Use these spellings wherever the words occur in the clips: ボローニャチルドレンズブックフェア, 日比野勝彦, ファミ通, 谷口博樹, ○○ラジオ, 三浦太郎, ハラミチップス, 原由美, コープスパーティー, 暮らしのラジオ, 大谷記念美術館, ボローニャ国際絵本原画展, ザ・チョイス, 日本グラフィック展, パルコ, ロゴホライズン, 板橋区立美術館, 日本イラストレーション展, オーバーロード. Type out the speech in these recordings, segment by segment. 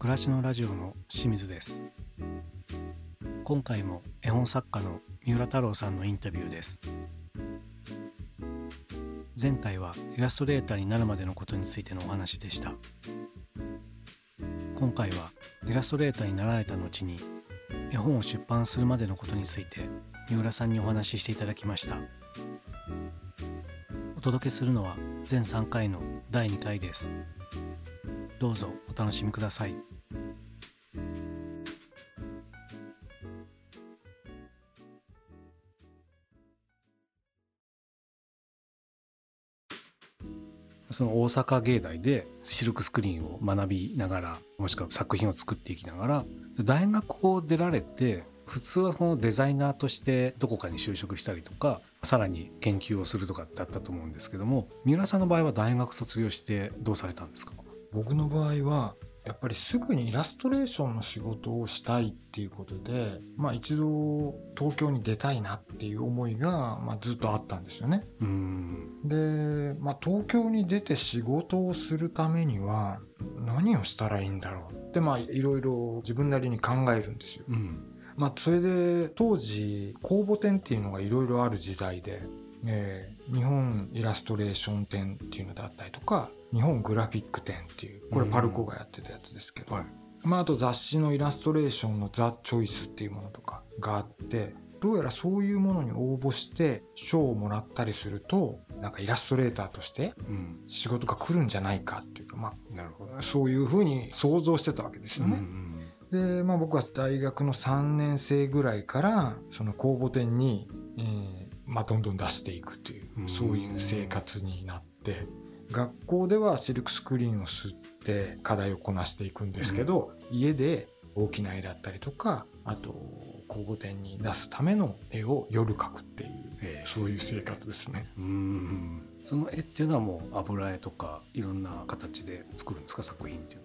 暮らしのラジオの清水です。今回も絵本作家の三浦太郎さんのインタビューです。前回はイラストレーターになるまでのことについてのお話でした。今回はイラストレーターになられた後に絵本を出版するまでのことについて三浦さんにお話ししていただきました。お届けするのは全3回の第2回です。どうぞお楽しみください。その大阪芸大でシルクスクリーンを学びながら、もしくは作品を作っていきながら大学を出られて、普通はそのデザイナーとしてどこかに就職したりとか、さらに研究をするとかだったと思うんですけども、三浦さんの場合は大学卒業してどうされたんですか？僕の場合はやっぱりすぐにイラストレーションの仕事をしたいっていうことで、一度東京に出たいなっていう思いが、ずっとあったんですよね。で、東京に出て仕事をするためには何をしたらいいんだろうって、いろいろ自分なりに考えるんですよ。それで当時公募展っていうのがいろいろある時代で、日本イラストレーション展っていうのだったりとか、日本グラフィック展っていう、これパルコがやってたやつですけど、あと雑誌のイラストレーションのザ・チョイスっていうものとかがあって、どうやらそういうものに応募して賞をもらったりすると、なんかイラストレーターとして仕事が来るんじゃないかっていうか、なるほど、そういうふうに想像してたわけですよね。で、僕は大学の3年生ぐらいからその公募展に、どんどん出していくという、そういう生活になって、学校ではシルクスクリーンを吸って課題をこなしていくんですけど、家で大きな絵だったりとか、あと公募展に出すための絵を夜描くっていう、そういう生活ですね。その絵っていうのはもう油絵とかいろんな形で作るんですか、作品ってい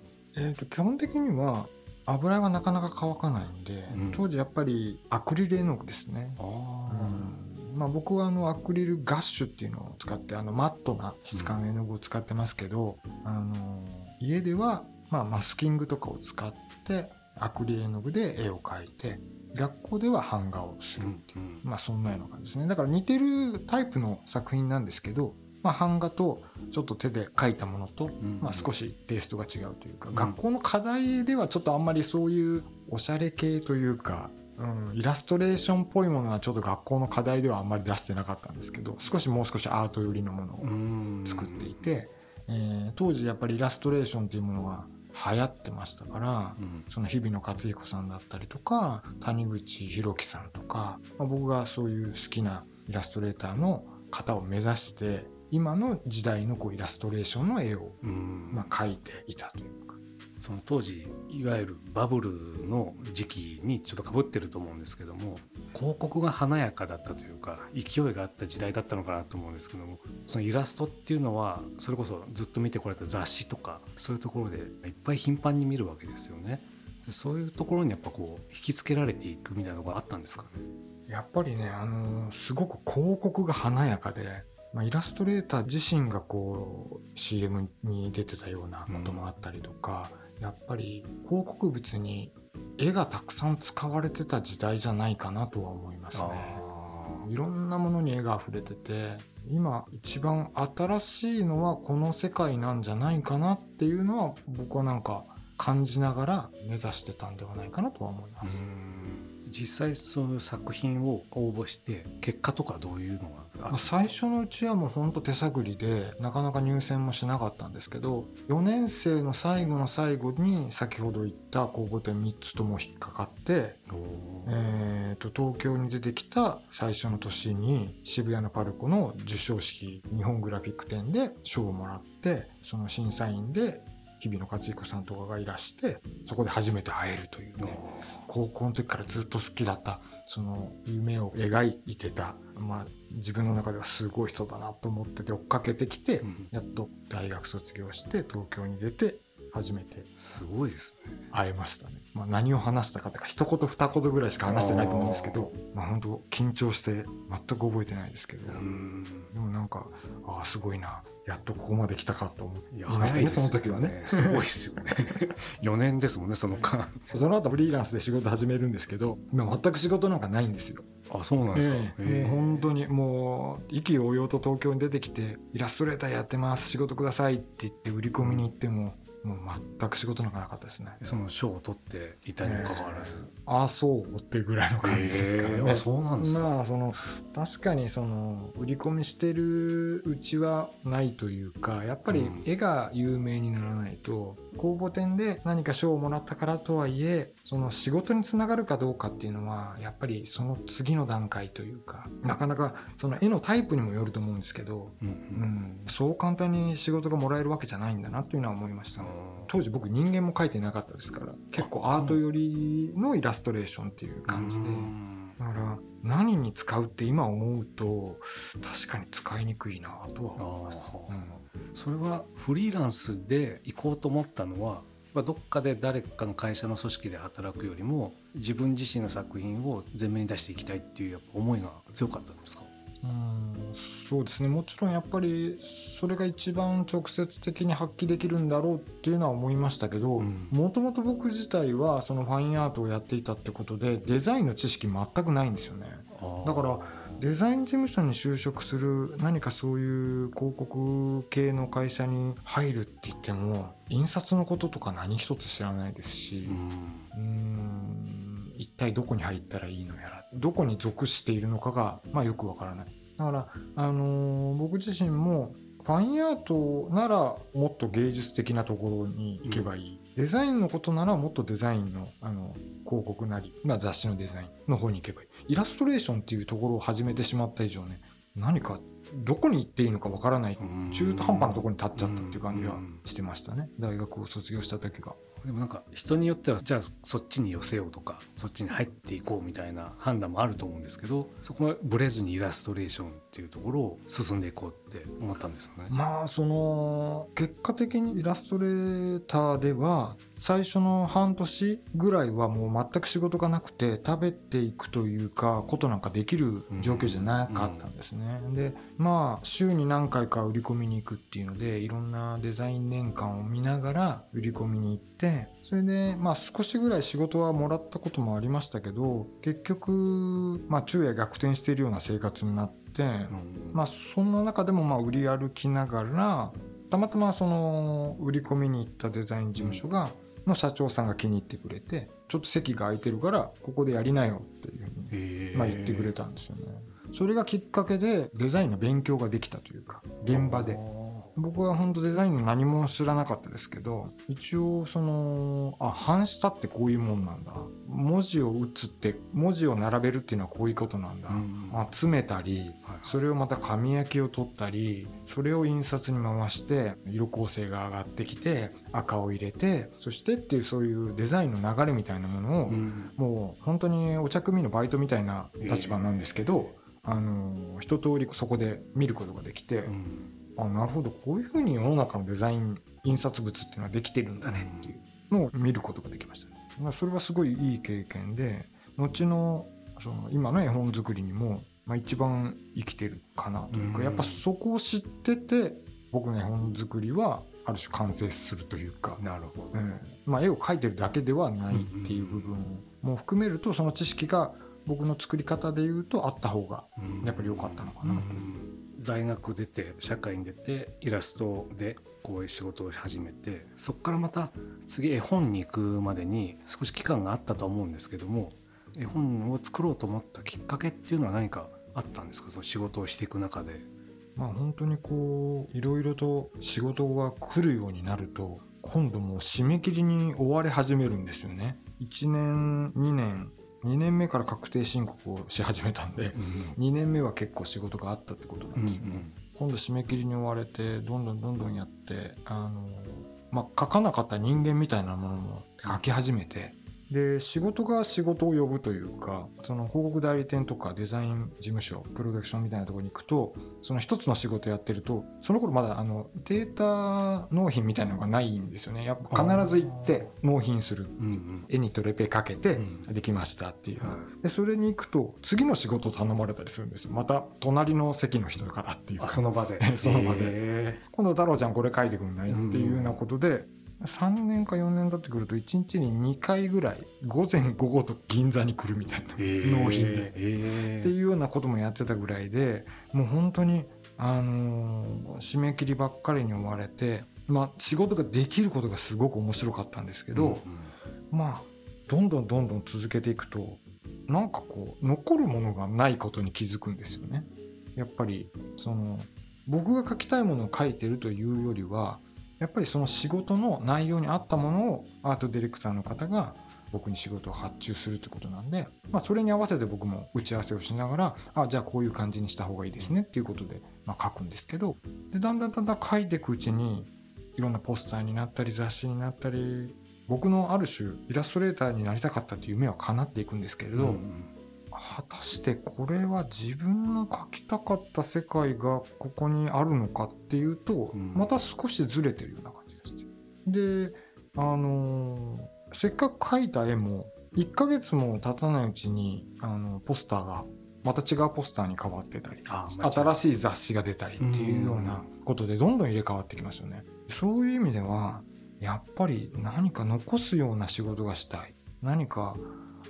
うの？基本的には油絵はなかなか乾かないんで、当時やっぱりアクリル絵の具ですね。僕はアクリルガッシュっていうのを使って、マットな質感の絵の具を使ってますけど、家では、マスキングとかを使ってアクリル絵の具で絵を描いて、学校では版画をするっていう、そんなような感じですね。だから似てるタイプの作品なんですけど、版画とちょっと手で描いたものと、少しテイストが違うというか、学校の課題ではちょっとあんまりそういうおしゃれ系というか、イラストレーションっぽいものはちょっと学校の課題ではあんまり出してなかったんですけど、もう少しアート寄りのものを作っていて、当時やっぱりイラストレーションっていうものが流行ってましたから、その日比野勝彦さんだったりとか、谷口博樹さんとか、僕がそういう好きなイラストレーターの方を目指して、今の時代のこうイラストレーションの絵を描いていたというか、その当時いわゆるバブルの時期にちょっとかぶってると思うんですけども、広告が華やかだったというか勢いがあった時代だったのかなと思うんですけども、そのイラストっていうのはそれこそずっと見てこられた雑誌とか、そういうところでいっぱい頻繁に見るわけですよね。そういうところにやっぱこう引きつけられていくみたいなのがあったんですかね？やっぱりね、すごく広告が華やかで、イラストレーター自身がこう CM に出てたようなこともあったりとか、やっぱり広告物に絵がたくさん使われてた時代じゃないかなとは思いますね。いろんなものに絵が溢れてて、今一番新しいのはこの世界なんじゃないかなっていうのは、僕はなんか感じながら目指してたんではないかなとは思います。実際そういう作品を応募して結果とかどういうのがあったんですか？最初のうちはもうほんと手探りで、なかなか入選もしなかったんですけど、4年生の最後の最後に先ほど言った公募展3つとも引っかかって、東京に出てきた最初の年に渋谷のパルコの授賞式、日本グラフィック展で賞をもらって、その審査員で日比野勝彦さんとかがいらして、そこで初めて会えるというね、高校の時からずっと好きだったその夢を描いてた、自分の中ではすごい人だなと思ってて追っかけてきて、やっと大学卒業して東京に出て初めてすごいですね会えましたね、まあ、何を話したかとか一言二言ぐらいしか話してないと思うんですけど、まあ、本当緊張して全く覚えてないですけど、でもなんかあすごいなやっとここまで来たかと思いましたね、その時はねすごいですよね4年ですもんねその間その後フリーランスで仕事始めるんですけど全く仕事なんかないんですよ。あそうなんですか、もう本当にもう意気揚々と東京に出てきてイラストレーターやってます仕事くださいって言って売り込みに行っても、もう全く仕事なんかなかったですね。その賞を取っていたにもかかわらず、あそうってぐらいの感じですからね、そうなんですか。まあその確かにその売り込みしてるうちはないというかやっぱり絵が有名にならないと、公募展で何か賞をもらったからとはいえその仕事につながるかどうかっていうのはやっぱりその次の段階というかなかなかその絵のタイプにもよると思うんですけど、そう簡単に仕事がもらえるわけじゃないんだなっていうのは思いましたね。当時僕人間も描いてなかったですから結構アート寄りのイラストレーションっていう感じで、だから何に使うって今思うと確かに使いにくいなとは思います、それはフリーランスで行こうと思ったのはどっかで誰かの会社の組織で働くよりも自分自身の作品を前面に出していきたいっていうやっぱ思いが強かったんですか？そうですね、もちろんやっぱりそれが一番直接的に発揮できるんだろうっていうのは思いましたけど、もともと僕自体はそのファインアートをやっていたってことでデザインの知識全くないんですよね。だからデザイン事務所に就職する何かそういう広告系の会社に入るって言っても印刷のこととか何一つ知らないですし、一体どこに入ったらいいのやらどこに属しているのかが、よくわからない。だから、僕自身もファインアートならもっと芸術的なところに行けばいい、デザインのことならもっとデザインの、広告なり、雑誌のデザインの方に行けばいい。イラストレーションっていうところを始めてしまった以上ね、何かどこに行っていいのかわからない中途半端なところに立っちゃったっていう感じはしてましたね、大学を卒業した時が。でもなんか人によってはじゃあそっちに寄せようとかそっちに入っていこうみたいな判断もあると思うんですけど、そこはブレずにイラストレーションっていうところを進んでいこうって思ったんですね。その結果的にイラストレーターでは最初の半年ぐらいはもう全く仕事がなくて食べていくというかことなんかできる状況じゃなかったんですね、で週に何回か売り込みに行くっていうのでいろんなデザイン年間を見ながら売り込みに行って、それで少しぐらい仕事はもらったこともありましたけど、結局昼夜逆転しているような生活になって、そんな中でも売り歩きながらたまたまその売り込みに行ったデザイン事務所がの社長さんが気に入ってくれて、ちょっと席が空いてるからここでやりなよっていうふうに言ってくれたんですよね。それがきっかけでデザインの勉強ができたというか、現場で僕は本当デザインの何も知らなかったですけど、一応その半下ってこういうもんなんだ、文字を打つって文字を並べるっていうのはこういうことなんだ、詰めたりそれをまた紙焼きを取ったりそれを印刷に回して色構成が上がってきて赤を入れてそしてっていう、そういうデザインの流れみたいなものを、もう本当にお茶組のバイトみたいな立場なんですけど、一通りそこで見ることができて、なるほどこういうふうに世の中のデザイン印刷物っていうのはできてるんだねっていうのを見ることができましたね。それはすごいいい経験で、後のその今の絵本作りにも一番生きてるかなというか、やっぱそこを知ってて僕の絵本作りはある種完成するというか、なるほど、絵を描いてるだけではないっていう部分も含めると、その知識が僕の作り方でいうとあった方がやっぱり良かったのかなと。大学出て社会に出てイラストでこういう仕事を始めて、そこからまた次絵本に行くまでに少し期間があったと思うんですけども、絵本を作ろうと思ったきっかけっていうのは何かあったんですか、その仕事をしていく中で。本当にこういろいろと仕事が来るようになると今度もう締め切りに追われ始めるんですよね。1年2年2年目から確定申告をし始めたんで、2年目は結構仕事があったってことなんですよね、今度締め切りに追われてどんどんやって、書かなかった人間みたいなものも書き始めて、で仕事が仕事を呼ぶというか、その広告代理店とかデザイン事務所、プロダクションみたいなところに行くと、その一つの仕事やってると、その頃まだデータ納品みたいなのがないんですよね。やっぱ必ず行って納品する、うんうん、絵にトレペかけてできましたっていう、うん、でそれに行くと次の仕事を頼まれたりするんですよ。また隣の席の人からっていうか、その場でその場で今度太郎ちゃんこれ書いてくんないっていうようなことで、うん、3年か4年経ってくると1日に2回ぐらい午前午後と銀座に来るみたいな、納品で、っていうようなこともやってたぐらいで、もう本当に締め切りばっかりに追われて、まあ仕事ができることがすごく面白かったんですけど、まあどんどん続けていくと、なんかこう残るものがないことに気づくんですよね。やっぱりその僕が書きたいものを書いてるというよりは、やっぱりその仕事の内容に合ったものをアートディレクターの方が僕に仕事を発注するってことなんで、まあ、それに合わせて僕も打ち合わせをしながら、あ、じゃあこういう感じにした方がいいですねっていうことで、まあ書くんですけど、でだんだん書いていくうちに、いろんなポスターになったり雑誌になったり、僕のある種イラストレーターになりたかったっていう夢は叶っていくんですけれど、果たしてこれは自分の描きたかった世界がここにあるのかっていうと、また少しずれてるような感じがして、でせっかく描いた絵も1ヶ月も経たないうちにポスターがまた違うポスターに変わってたり、新しい雑誌が出たりっていうようなことでどんどん入れ替わってきますよね。そういう意味ではやっぱり何か残すような仕事がしたい、何か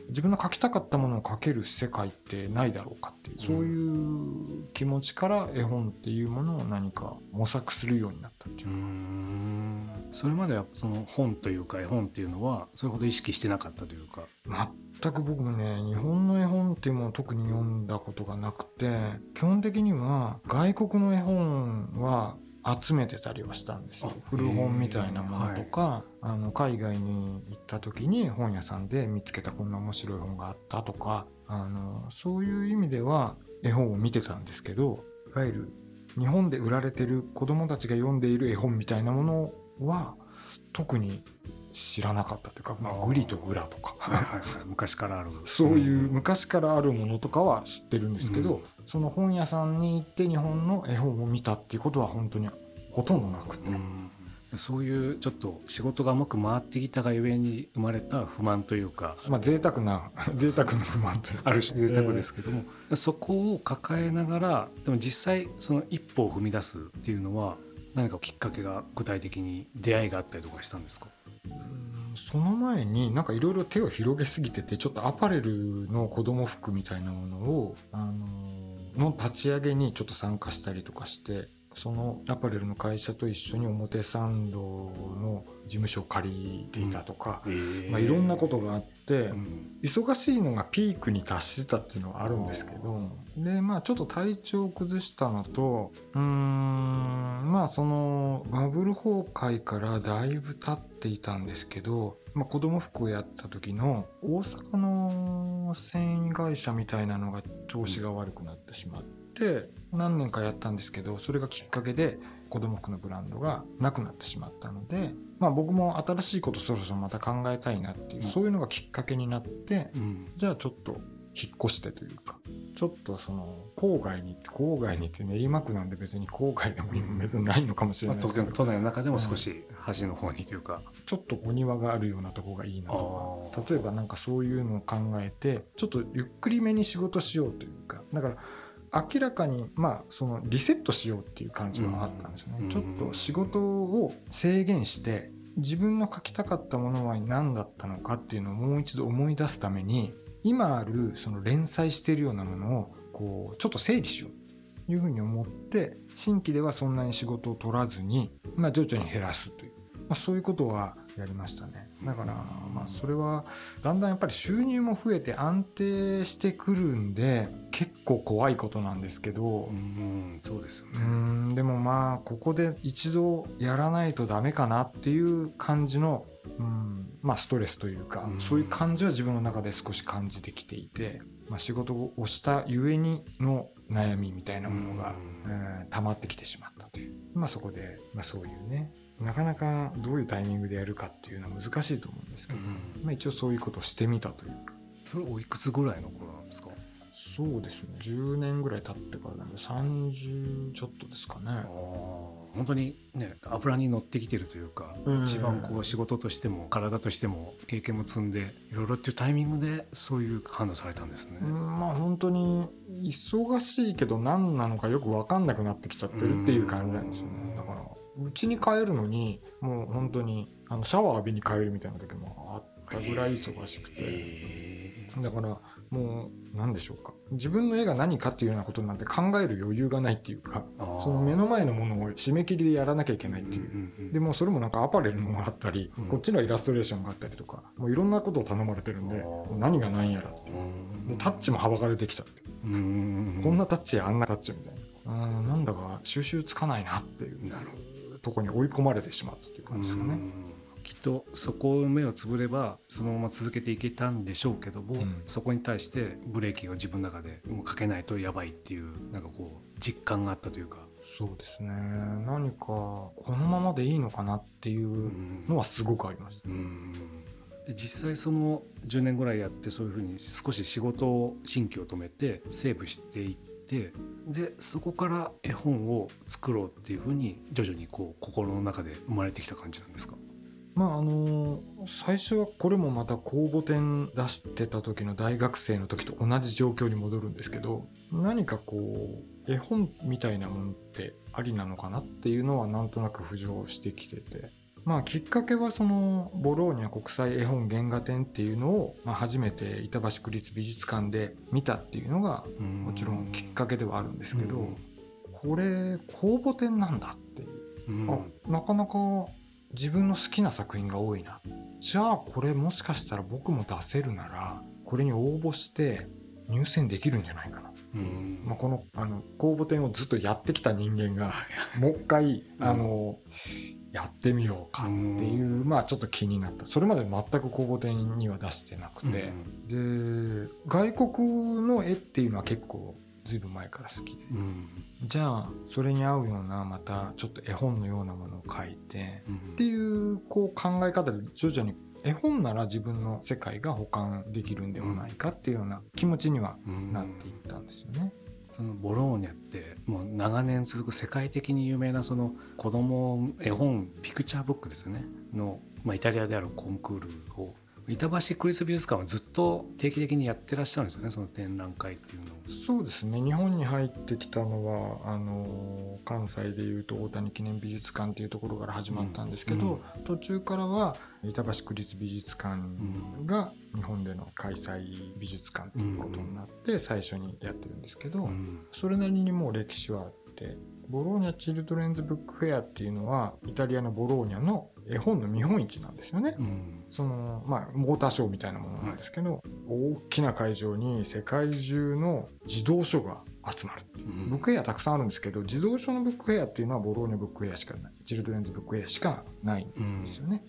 自分の描きたかったものを描ける世界ってないだろうかっていう、そういう気持ちから絵本っていうものを何か模索するようになったっていうのが、それまではその本というか絵本っていうのはそれほど意識してなかったというか、全く僕もね、日本の絵本っていうものを特に読んだことがなくて、基本的には外国の絵本は集めてたりはしたんですよ。古本みたいなものとか、はい、海外に行った時に本屋さんで見つけたこんな面白い本があったとか、そういう意味では絵本を見てたんですけど、いわゆる日本で売られてる子どもたちが読んでいる絵本みたいなものは特に知らなかったというか、まあ、グリとグラとか、昔からあるそういう昔からあるものとかは知ってるんですけど、その本屋さんに行って日本の絵本を見たっていうことは本当にほとんどなくて、そういうちょっと仕事がうまく回ってきたがゆえに生まれた不満というか、まあ、贅沢な不満というある種贅沢ですけども、そこを抱えながら、でも実際その一歩を踏み出すっていうのは何かきっかけが、具体的に出会いがあったりとかしたんですか？その前になんかいろいろ手を広げすぎてて、ちょっとアパレルの子供服みたいなものをの立ち上げにちょっと参加したりとかして、そのアパレルの会社と一緒に表参道の事務所を借りていたとか、まあ、いろんなことがあって、忙しいのがピークに達してたっていうのはあるんですけど、でまあちょっと体調を崩したのと、まあそのバブル崩壊からだいぶ経っていたんですけど、まあ、子供服をやった時の大阪の繊維会社みたいなのが調子が悪くなってしまって、で何年かやったんですけど、それがきっかけで子供服のブランドがなくなってしまったので、まあ、僕も新しいことそろそろまた考えたいなっていう、そういうのがきっかけになって、じゃあちょっと引っ越してというか、ちょっとその郊外に行って練馬区なんで別に郊外でも別にないのかもしれないですけど、都内の中でも少し端の方にというか、ちょっとお庭があるようなとこがいいなとか、例えばなんかそういうのを考えて、ちょっとゆっくりめに仕事しようというか、だから明らかに、まあ、そのリセットしようっていう感じはあったんですよね、ちょっと仕事を制限して、自分の書きたかったものは何だったのかっていうのをもう一度思い出すために、今あるその連載しているようなものをこうちょっと整理しようというふうに思って、新規ではそんなに仕事を取らずに、まあ、徐々に減らすという、まあ、そういうことはやりましたね。だからまあそれはだんだんやっぱり収入も増えて安定してくるんで、結構怖いことなんですけど、そうですよね。でもまあここで一度やらないとダメかなっていう感じの、まあストレスというか、そういう感じは自分の中で少し感じてきていて、まあ、仕事をしたゆえにの悩みみたいなものが溜まってきてしまったという、まあ、そこでまあそういうねなかなかどういうタイミングでやるかっていうのは難しいと思うんですけど、うん、まあ、一応そういうことをしてみたというか。それおいくつぐらいの頃なんですか？そうですね、10年ぐらい経ってからなんで30ちょっとですかね。あ、本当にね、油に乗ってきてるというか、一番こう仕事としても体としても経験も積んでいろいろっていうタイミングでそういう判断されたんですね。まあ本当に忙しいけど何なのかよく分かんなくなってきちゃってるっていう感じなんですよね。だから家に帰るのにもう本当にシャワー浴びに帰るみたいな時もあったぐらい忙しくて、だからもう何でしょうか、自分の絵が何かっていうようなことなんて考える余裕がないっていうか、その目の前のものを締め切りでやらなきゃいけないっていう、うんうんうん、でもそれもなんかアパレルのもあったり、うん、こっちのイラストレーションがあったりとか、もういろんなことを頼まれてるんで、何が何やらっていうでタッチもはばかれてきちゃって、こんなタッチやあんなタッチみたいな、なんだか収集つかないなっていうとこに追い込まれてしまったっていう感じですかね。きっとそこを目をつぶればそのまま続けていけたんでしょうけども、うん、そこに対してブレーキを自分の中でかけないとやばいっていうなんかこう実感があったというか。そうですね、何かこのままでいいのかなっていうのはすごくありました、うんうん、で実際その10年ぐらいやってそういうふうに少し仕事を心機を止めてセーブしていってでそこから絵本を作ろうっていうふうに徐々にこう心の中で生まれてきた感じなんですか？まあ最初はこれもまた公募展出してた時の大学生の時と同じ状況に戻るんですけど、何かこう絵本みたいなものってありなのかなっていうのはなんとなく浮上してきてて、まあきっかけはそのボローニャ国際絵本原画展っていうのを初めて板橋区立美術館で見たっていうのがもちろんきっかけではあるんですけど、これ公募展なんだっていう、あ、なかなか自分の好きな作品が多いな、じゃあこれもしかしたら僕も出せるならこれに応募して入選できるんじゃないかな、まあ、この公募展をずっとやってきた人間がもう一回やってみようかっていう、まあちょっと気になった。それまで全く公募展には出してなくて、で外国の絵っていうのは結構ずいぶん前から好きで、じゃあそれに合うようなまたちょっと絵本のようなものを描いてっていうこう考え方で徐々に絵本なら自分の世界が補完できるんではないかっていうような気持ちにはなっていったんですよね。そのボローニャってもう長年続く世界的に有名なその子供絵本ピクチャーブックですよねの、まあ、イタリアであるコンクールを板橋区立美術館はずっと定期的にやってらっしゃるんですよね、その展覧会っていうのを。そうですね、日本に入ってきたのは関西でいうと大谷記念美術館っていうところから始まったんですけど、途中からは板橋区立美術館が日本での開催美術館っていうことになって最初にやってるんですけど、それなりにもう歴史はあって、ボローニャチルドレンズブックフェアっていうのはイタリアのボローニャの絵本の見本市なんですよね、そのまあモーターショーみたいなものなんですけど、大きな会場に世界中の児童書が集まるっていう、ブックフェアたくさんあるんですけど、児童書のブックフェアっていうのはボローニャブックフェアしかない、チルドレンズブックフェアしかないんですよね、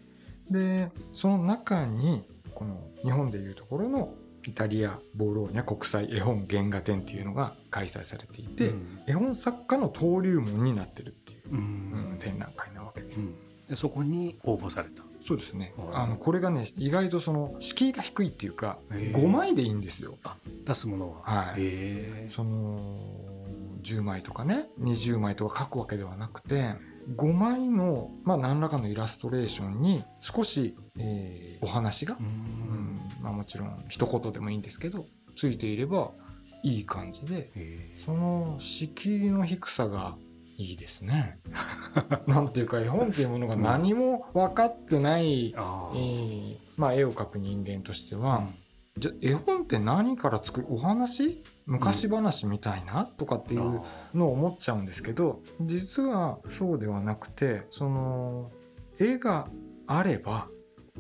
でその中にこの日本でいうところのイタリアボローニャ国際絵本原画展っていうのが開催されていて、絵本作家の登竜門になってるっていう、展覧会なわけです、でそこに応募された。そうですね、これがね意外とその敷居が低いっていうか、5枚でいいんですよ、あ、出すものは、その10枚とかね20枚とか書くわけではなくて、5枚の、まあ、何らかのイラストレーションに少し、お話がまあ、もちろん一言でもいいんですけどついていればいい感じで、その敷居の低さがいいですねなんていうか、絵本っていうものが何も分かってない、まあ、絵を描く人間としては、じゃ絵本って何から作るお話、昔話みたいな、とかっていうのを思っちゃうんですけど、実はそうではなくて、その絵があれば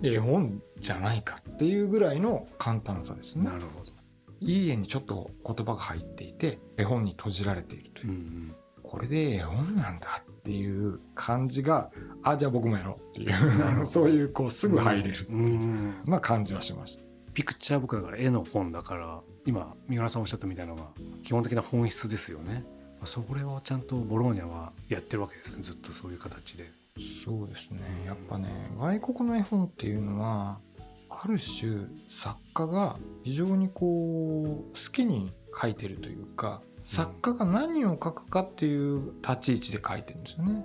絵本じゃないかっていうぐらいの簡単さですね。なるほど。いい絵にちょっと言葉が入っていて絵本に閉じられているという、これで絵本なんだっていう感じが、あ、じゃあ僕もやろうっていうそういうこうすぐ入れるっていう、まあ、感じはしました。ピクチャーブックだから絵の本だから、今三浦さんおっしゃったみたいなのが基本的な本質ですよね。それをちゃんとボローニャはやってるわけですね、ずっとそういう形で。そうですね。やっぱね、外国の絵本っていうのはある種作家が非常にこう好きに描いてるというか、作家が何を描くかっていう立ち位置で描いてるんですよね。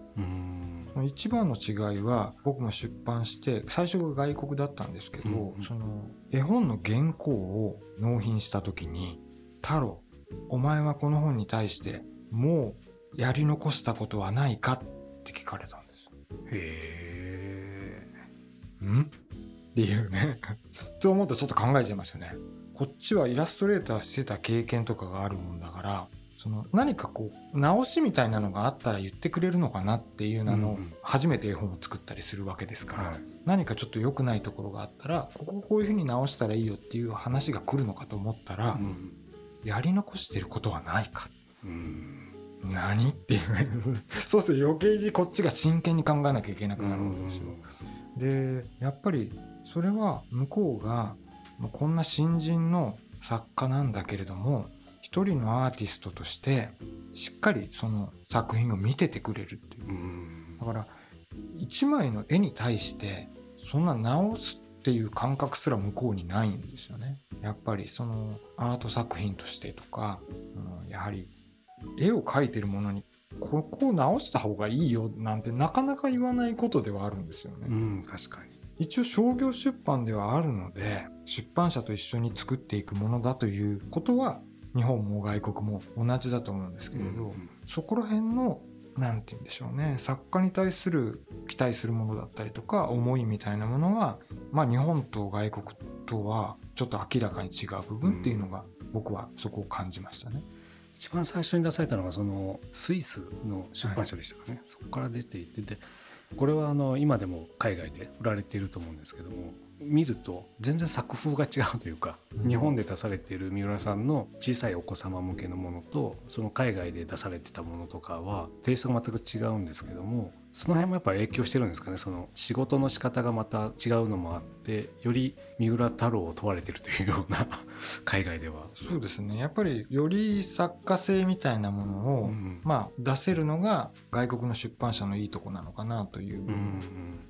一番の違いは、僕も出版して最初が外国だったんですけど、その絵本の原稿を納品した時に、太郎お前はこの本に対してもうやり残したことはないかって聞かれたんです。へーんっていうねと思うとちょっと考えちゃいますよね。こっちはイラストレーターしてた経験とかがあるもんだから、その何かこう直しみたいなのがあったら言ってくれるのかなっていうのを、初めて絵本を作ったりするわけですから、何かちょっと良くないところがあったら、ここをこういう風に直したらいいよっていう話が来るのかと思ったら、やり残してることはないか、何っていうそうすると余計にこっちが真剣に考えなきゃいけなくなるんですよ。でやっぱりそれは向こうがこんな新人の作家なんだけれども、一人のアーティストとしてしっかりその作品を見ててくれるっていう、だから一枚の絵に対してそんな直すっていう感覚すら向こうにないんですよね。やっぱりそのアート作品としてとか、やはり絵を描いてるものにここを直した方がいいよなんてなかなか言わないことではあるんですよね。確かに。一応商業出版ではあるので、出版社と一緒に作っていくものだということは日本も外国も同じだと思うんですけれど、そこら辺のなんて言うんでしょうね、作家に対する期待するものだったりとか思いみたいなものは、日本と外国とはちょっと明らかに違う部分っていうのが、僕はそこを感じましたね。一番最初に出されたのがそのスイスの出版社でしたかね、そこから出ていて、でこれは今でも海外で売られていると思うんですけども、見ると全然作風が違うというか、日本で出されている三浦さんの小さいお子様向けのものと、その海外で出されてたものとかはテイストが全く違うんですけども、その辺もやっぱり影響してるんですかね。その仕事の仕方がまた違うのもあって、より三浦太郎を問われてるというような海外では。そうですね、やっぱりより作家性みたいなものを、出せるのが外国の出版社のいいとこなのかなという、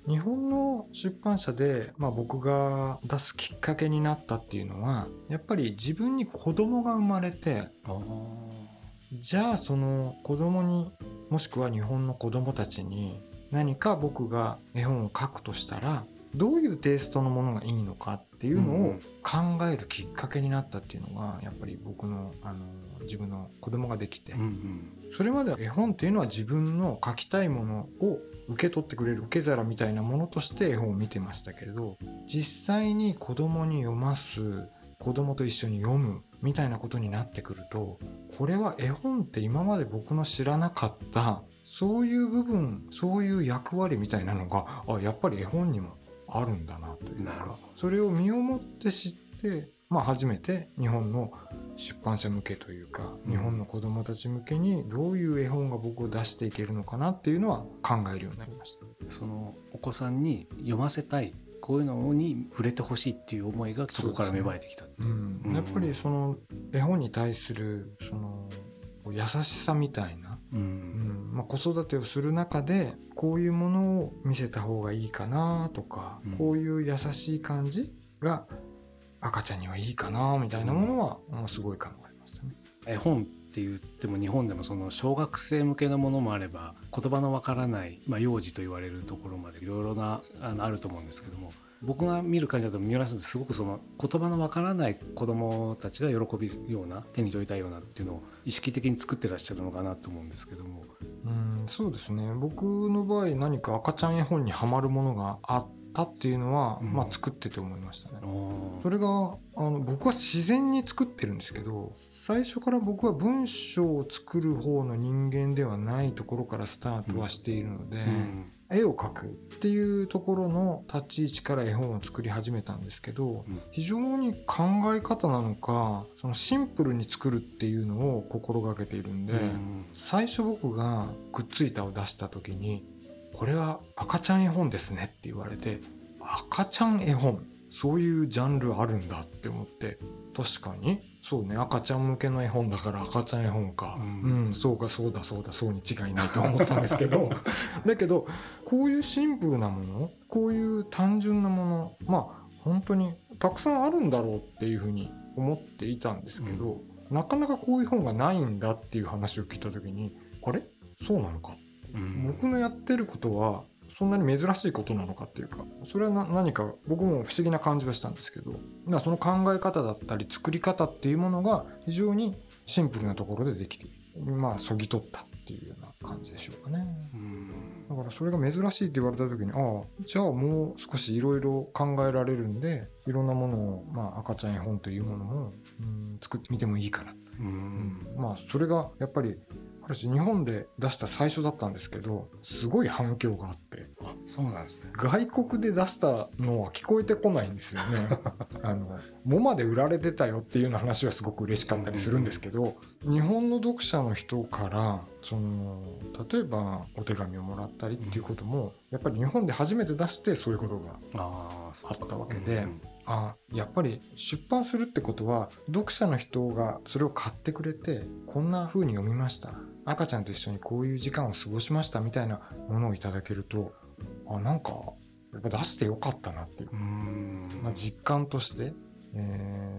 日本の出版社で、僕が出すきっかけになったっていうのは、やっぱり自分に子供が生まれて、じゃあその子供に、もしくは日本の子供たちに何か僕が絵本を描くとしたらどういうテイストのものがいいのかっていうのを考えるきっかけになったっていうのが、やっぱり僕の自分の子供ができて、それまでは絵本っていうのは自分の描きたいものを受け取ってくれる受け皿みたいなものとして絵本を見てましたけれど、実際に子供に読ます、子供と一緒に読むみたいなことになってくると、これは絵本って今まで僕の知らなかったそういう部分、そういう役割みたいなのが、やっぱり絵本にもあるんだなというか、それを身をもって知って、初めて日本の出版社向けというか、日本の子どもたち向けにどういう絵本が僕を出していけるのかなっていうのは考えるようになりました。そのお子さんに読ませたい、こういうのに触れてほしいっていう思いがそこから芽生えてきたっていう。やっぱりその絵本に対するその優しさみたいな、子育てをする中でこういうものを見せた方がいいかなとか、こういう優しい感じが赤ちゃんにはいいかなみたいなものは、すごい考えましたね。絵本って言っても日本でもその小学生向けのものもあれば、言葉のわからない、幼児と言われるところまでいろいろなあると思うんですけども、僕が見る感じだと三浦さんってすごくその言葉のわからない子どもたちが喜びような、手に取りたいようなっていうのを意識的に作ってらっしゃるのかなと思うんですけども。そうですね、僕の場合何か赤ちゃん絵本にはまるものがあったっていうのは、作ってて思いましたね。それが僕は自然に作ってるんですけど、最初から僕は文章を作る方の人間ではないところからスタートはしているので、絵を描くっていうところの立ち位置から絵本を作り始めたんですけど、非常に考え方なのか、そのシンプルに作るっていうのを心がけているんで、最初僕がくっついたを出した時に、これは赤ちゃん絵本ですねって言われて、赤ちゃん絵本、そういうジャンルあるんだって思って、確かにそうね、赤ちゃん向けの絵本だから赤ちゃん絵本か、うんうん、そうか、そうだそうだ、そうに違いないと思ったんですけどだけどこういうシンプルなもの、こういう単純なもの、まあ本当にたくさんあるんだろうっていうふうに思っていたんですけど、うん、なかなかこういう本がないんだっていう話を聞いた時に、あれそうなのか、うん、僕のやってることはそんなに珍しいことなのかっていうか、それは何か僕も不思議な感じはしたんですけど、その考え方だったり作り方っていうものが非常にシンプルなところでできている、まあそぎ取ったっていうような感じでしょうかね。うん、だからそれが珍しいって言われた時に、ああじゃあもう少しいろいろ考えられるんで、いろんなものを、まあ、赤ちゃん絵本というものも、うん、作ってみてもいいかな。うん、まあそれがやっぱり私日本で出した最初だったんですけど、すごい反響があって。あ、そうなんですね。外国で出したのは聞こえてこないんですよねモマで売られてたよっていうような話はすごく嬉しかったりするんですけど、日本の読者の人からその例えばお手紙をもらったりっていうことも、やっぱり日本で初めて出してそういうことがあったわけで、あ、やっぱり出版するってことは読者の人がそれを買ってくれて、こんな風に読みました、赤ちゃんと一緒にこういう時間を過ごしましたみたいなものをいただけると、あ、なんかやっぱ出してよかったなっていう、 まあ、実感として、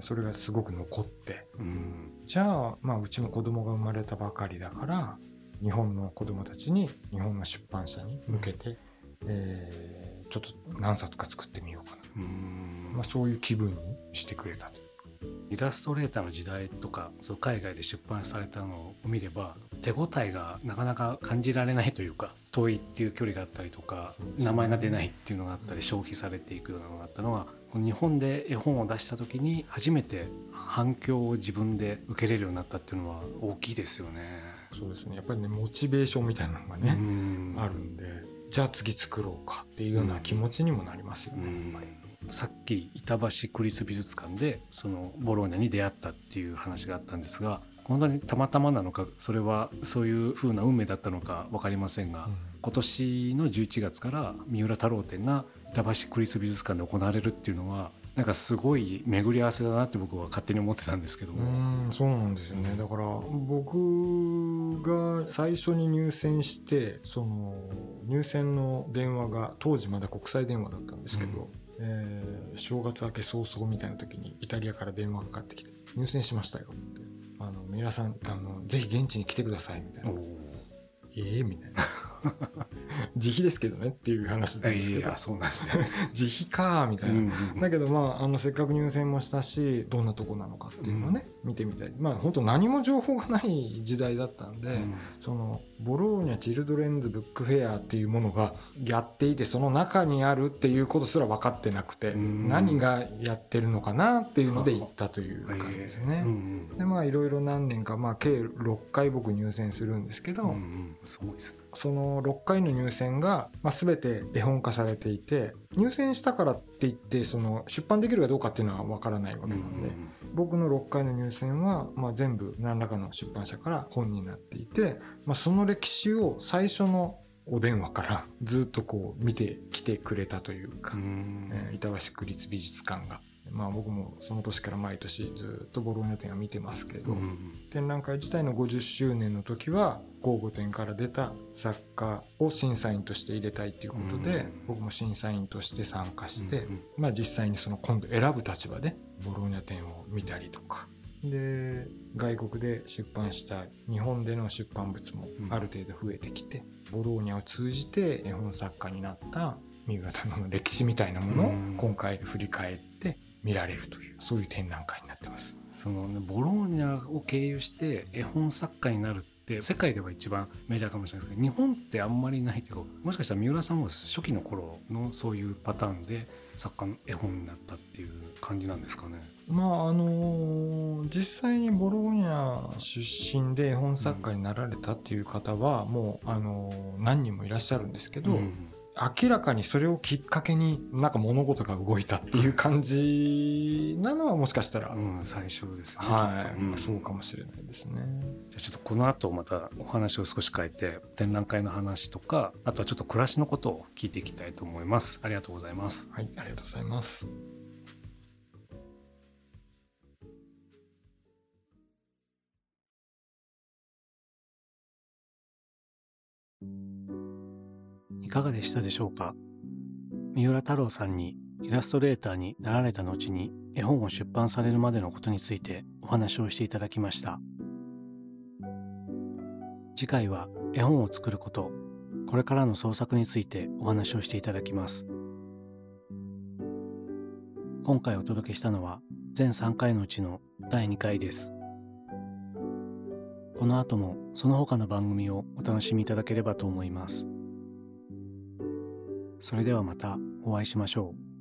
それがすごく残って、うん、じゃあ、まあ、うちも子供が生まれたばかりだから、日本の子供たちに、日本の出版社に向けて、うん、ちょっと何冊か作ってみようかな、まあ、そういう気分にしてくれたと。イラストレーターの時代とか、そう海外で出版されたのを見れば、手応えがなかなか感じられないというか、遠いっていう距離があったりとか、ね、名前が出ないっていうのがあったり、消費されていくようなのがあったのは、日本で絵本を出した時に初めて反響を自分で受けれるようになったっていうのは大きいですよね。そうですね、やっぱりね、モチベーションみたいなのがね、あるんで、じゃあ次作ろうかっていうような気持ちにもなりますよね、やっぱり。さっき板橋区立美術館でそのボローニャに出会ったっていう話があったんですが、本当にたまたまなのか、それはそういう風な運命だったのか分かりませんが、うん、今年の11月から三浦太郎展が板橋区立美術館で行われるっていうのは、なんかすごい巡り合わせだなって僕は勝手に思ってたんですけども。そうなんですよね。だから僕が最初に入選して、その入選の電話が当時まだ国際電話だったんですけど、うん、正月明け早々みたいな時にイタリアから電話がかかってきて、入選しましたよって、皆さんぜひ現地に来てくださいみたいな、みたいな自費ですけどねっていう話なんですけど、いやそうなんですね自費かみたいな、だけど、まあ、せっかく入選もしたし、どんなとこなのかっていうのをね、見てみたい。まあ本当何も情報がない時代だったんで、そのボローニャチルドレンズブックフェアっていうものがやっていて、その中にあるっていうことすら分かってなくて、何がやってるのかなっていうので行ったという感じですね。で、まあいろいろ何年か、まあ計6回僕入選するんですけど、すごいですね。その6回の入選が、まあ、全て絵本化されていて、入選したからっていってその出版できるかどうかっていうのは分からないわけなんで、僕の6回の入選は、まあ、全部何らかの出版社から本になっていて、まあ、その歴史を最初のお電話からずっとこう見てきてくれたというか、板橋区立美術館が、まあ、僕もその年から毎年ずっとボローニャ展は見てますけど、展覧会自体の50周年の時は公募展から出た作家を審査員として入れたいということで、僕も審査員として参加して、まあ実際にその今度選ぶ立場でボローニャ展を見たりとかで、外国で出版した日本での出版物もある程度増えてきて、ボローニャを通じて絵本作家になった三浦太郎の歴史みたいなものを今回振り返って見られるという、そういう展覧会になってます。そのボローニャを経由して絵本作家になる、世界では一番メジャーかもしれないですけど、日本ってあんまりないけど、もしかしたら三浦さんも初期の頃のそういうパターンで作家の絵本になったっていう感じなんですかね。まあ実際にボローニャ出身で絵本作家になられたっていう方は、もう何人もいらっしゃるんですけど、明らかにそれをきっかけになんか物事が動いたっていう感じなのは、もしかしたら、最初ですよね、はい、そうかもしれないですね。じゃあちょっとこの後またお話を少し変えて、展覧会の話とか、あとはちょっと暮らしのことを聞いていきたいと思います。ありがとうございます。はい、ありがとうございます。かがでしたでしょうか。三浦太郎さんにイラストレーターになられた後に絵本を出版されるまでのことについてお話をしていただきました。次回は絵本を作ること、これからの創作についてお話をしていただきます。今回お届けしたのは全3回のうちの第2回です。この後もその他の番組をお楽しみいただければと思います。それではまたお会いしましょう。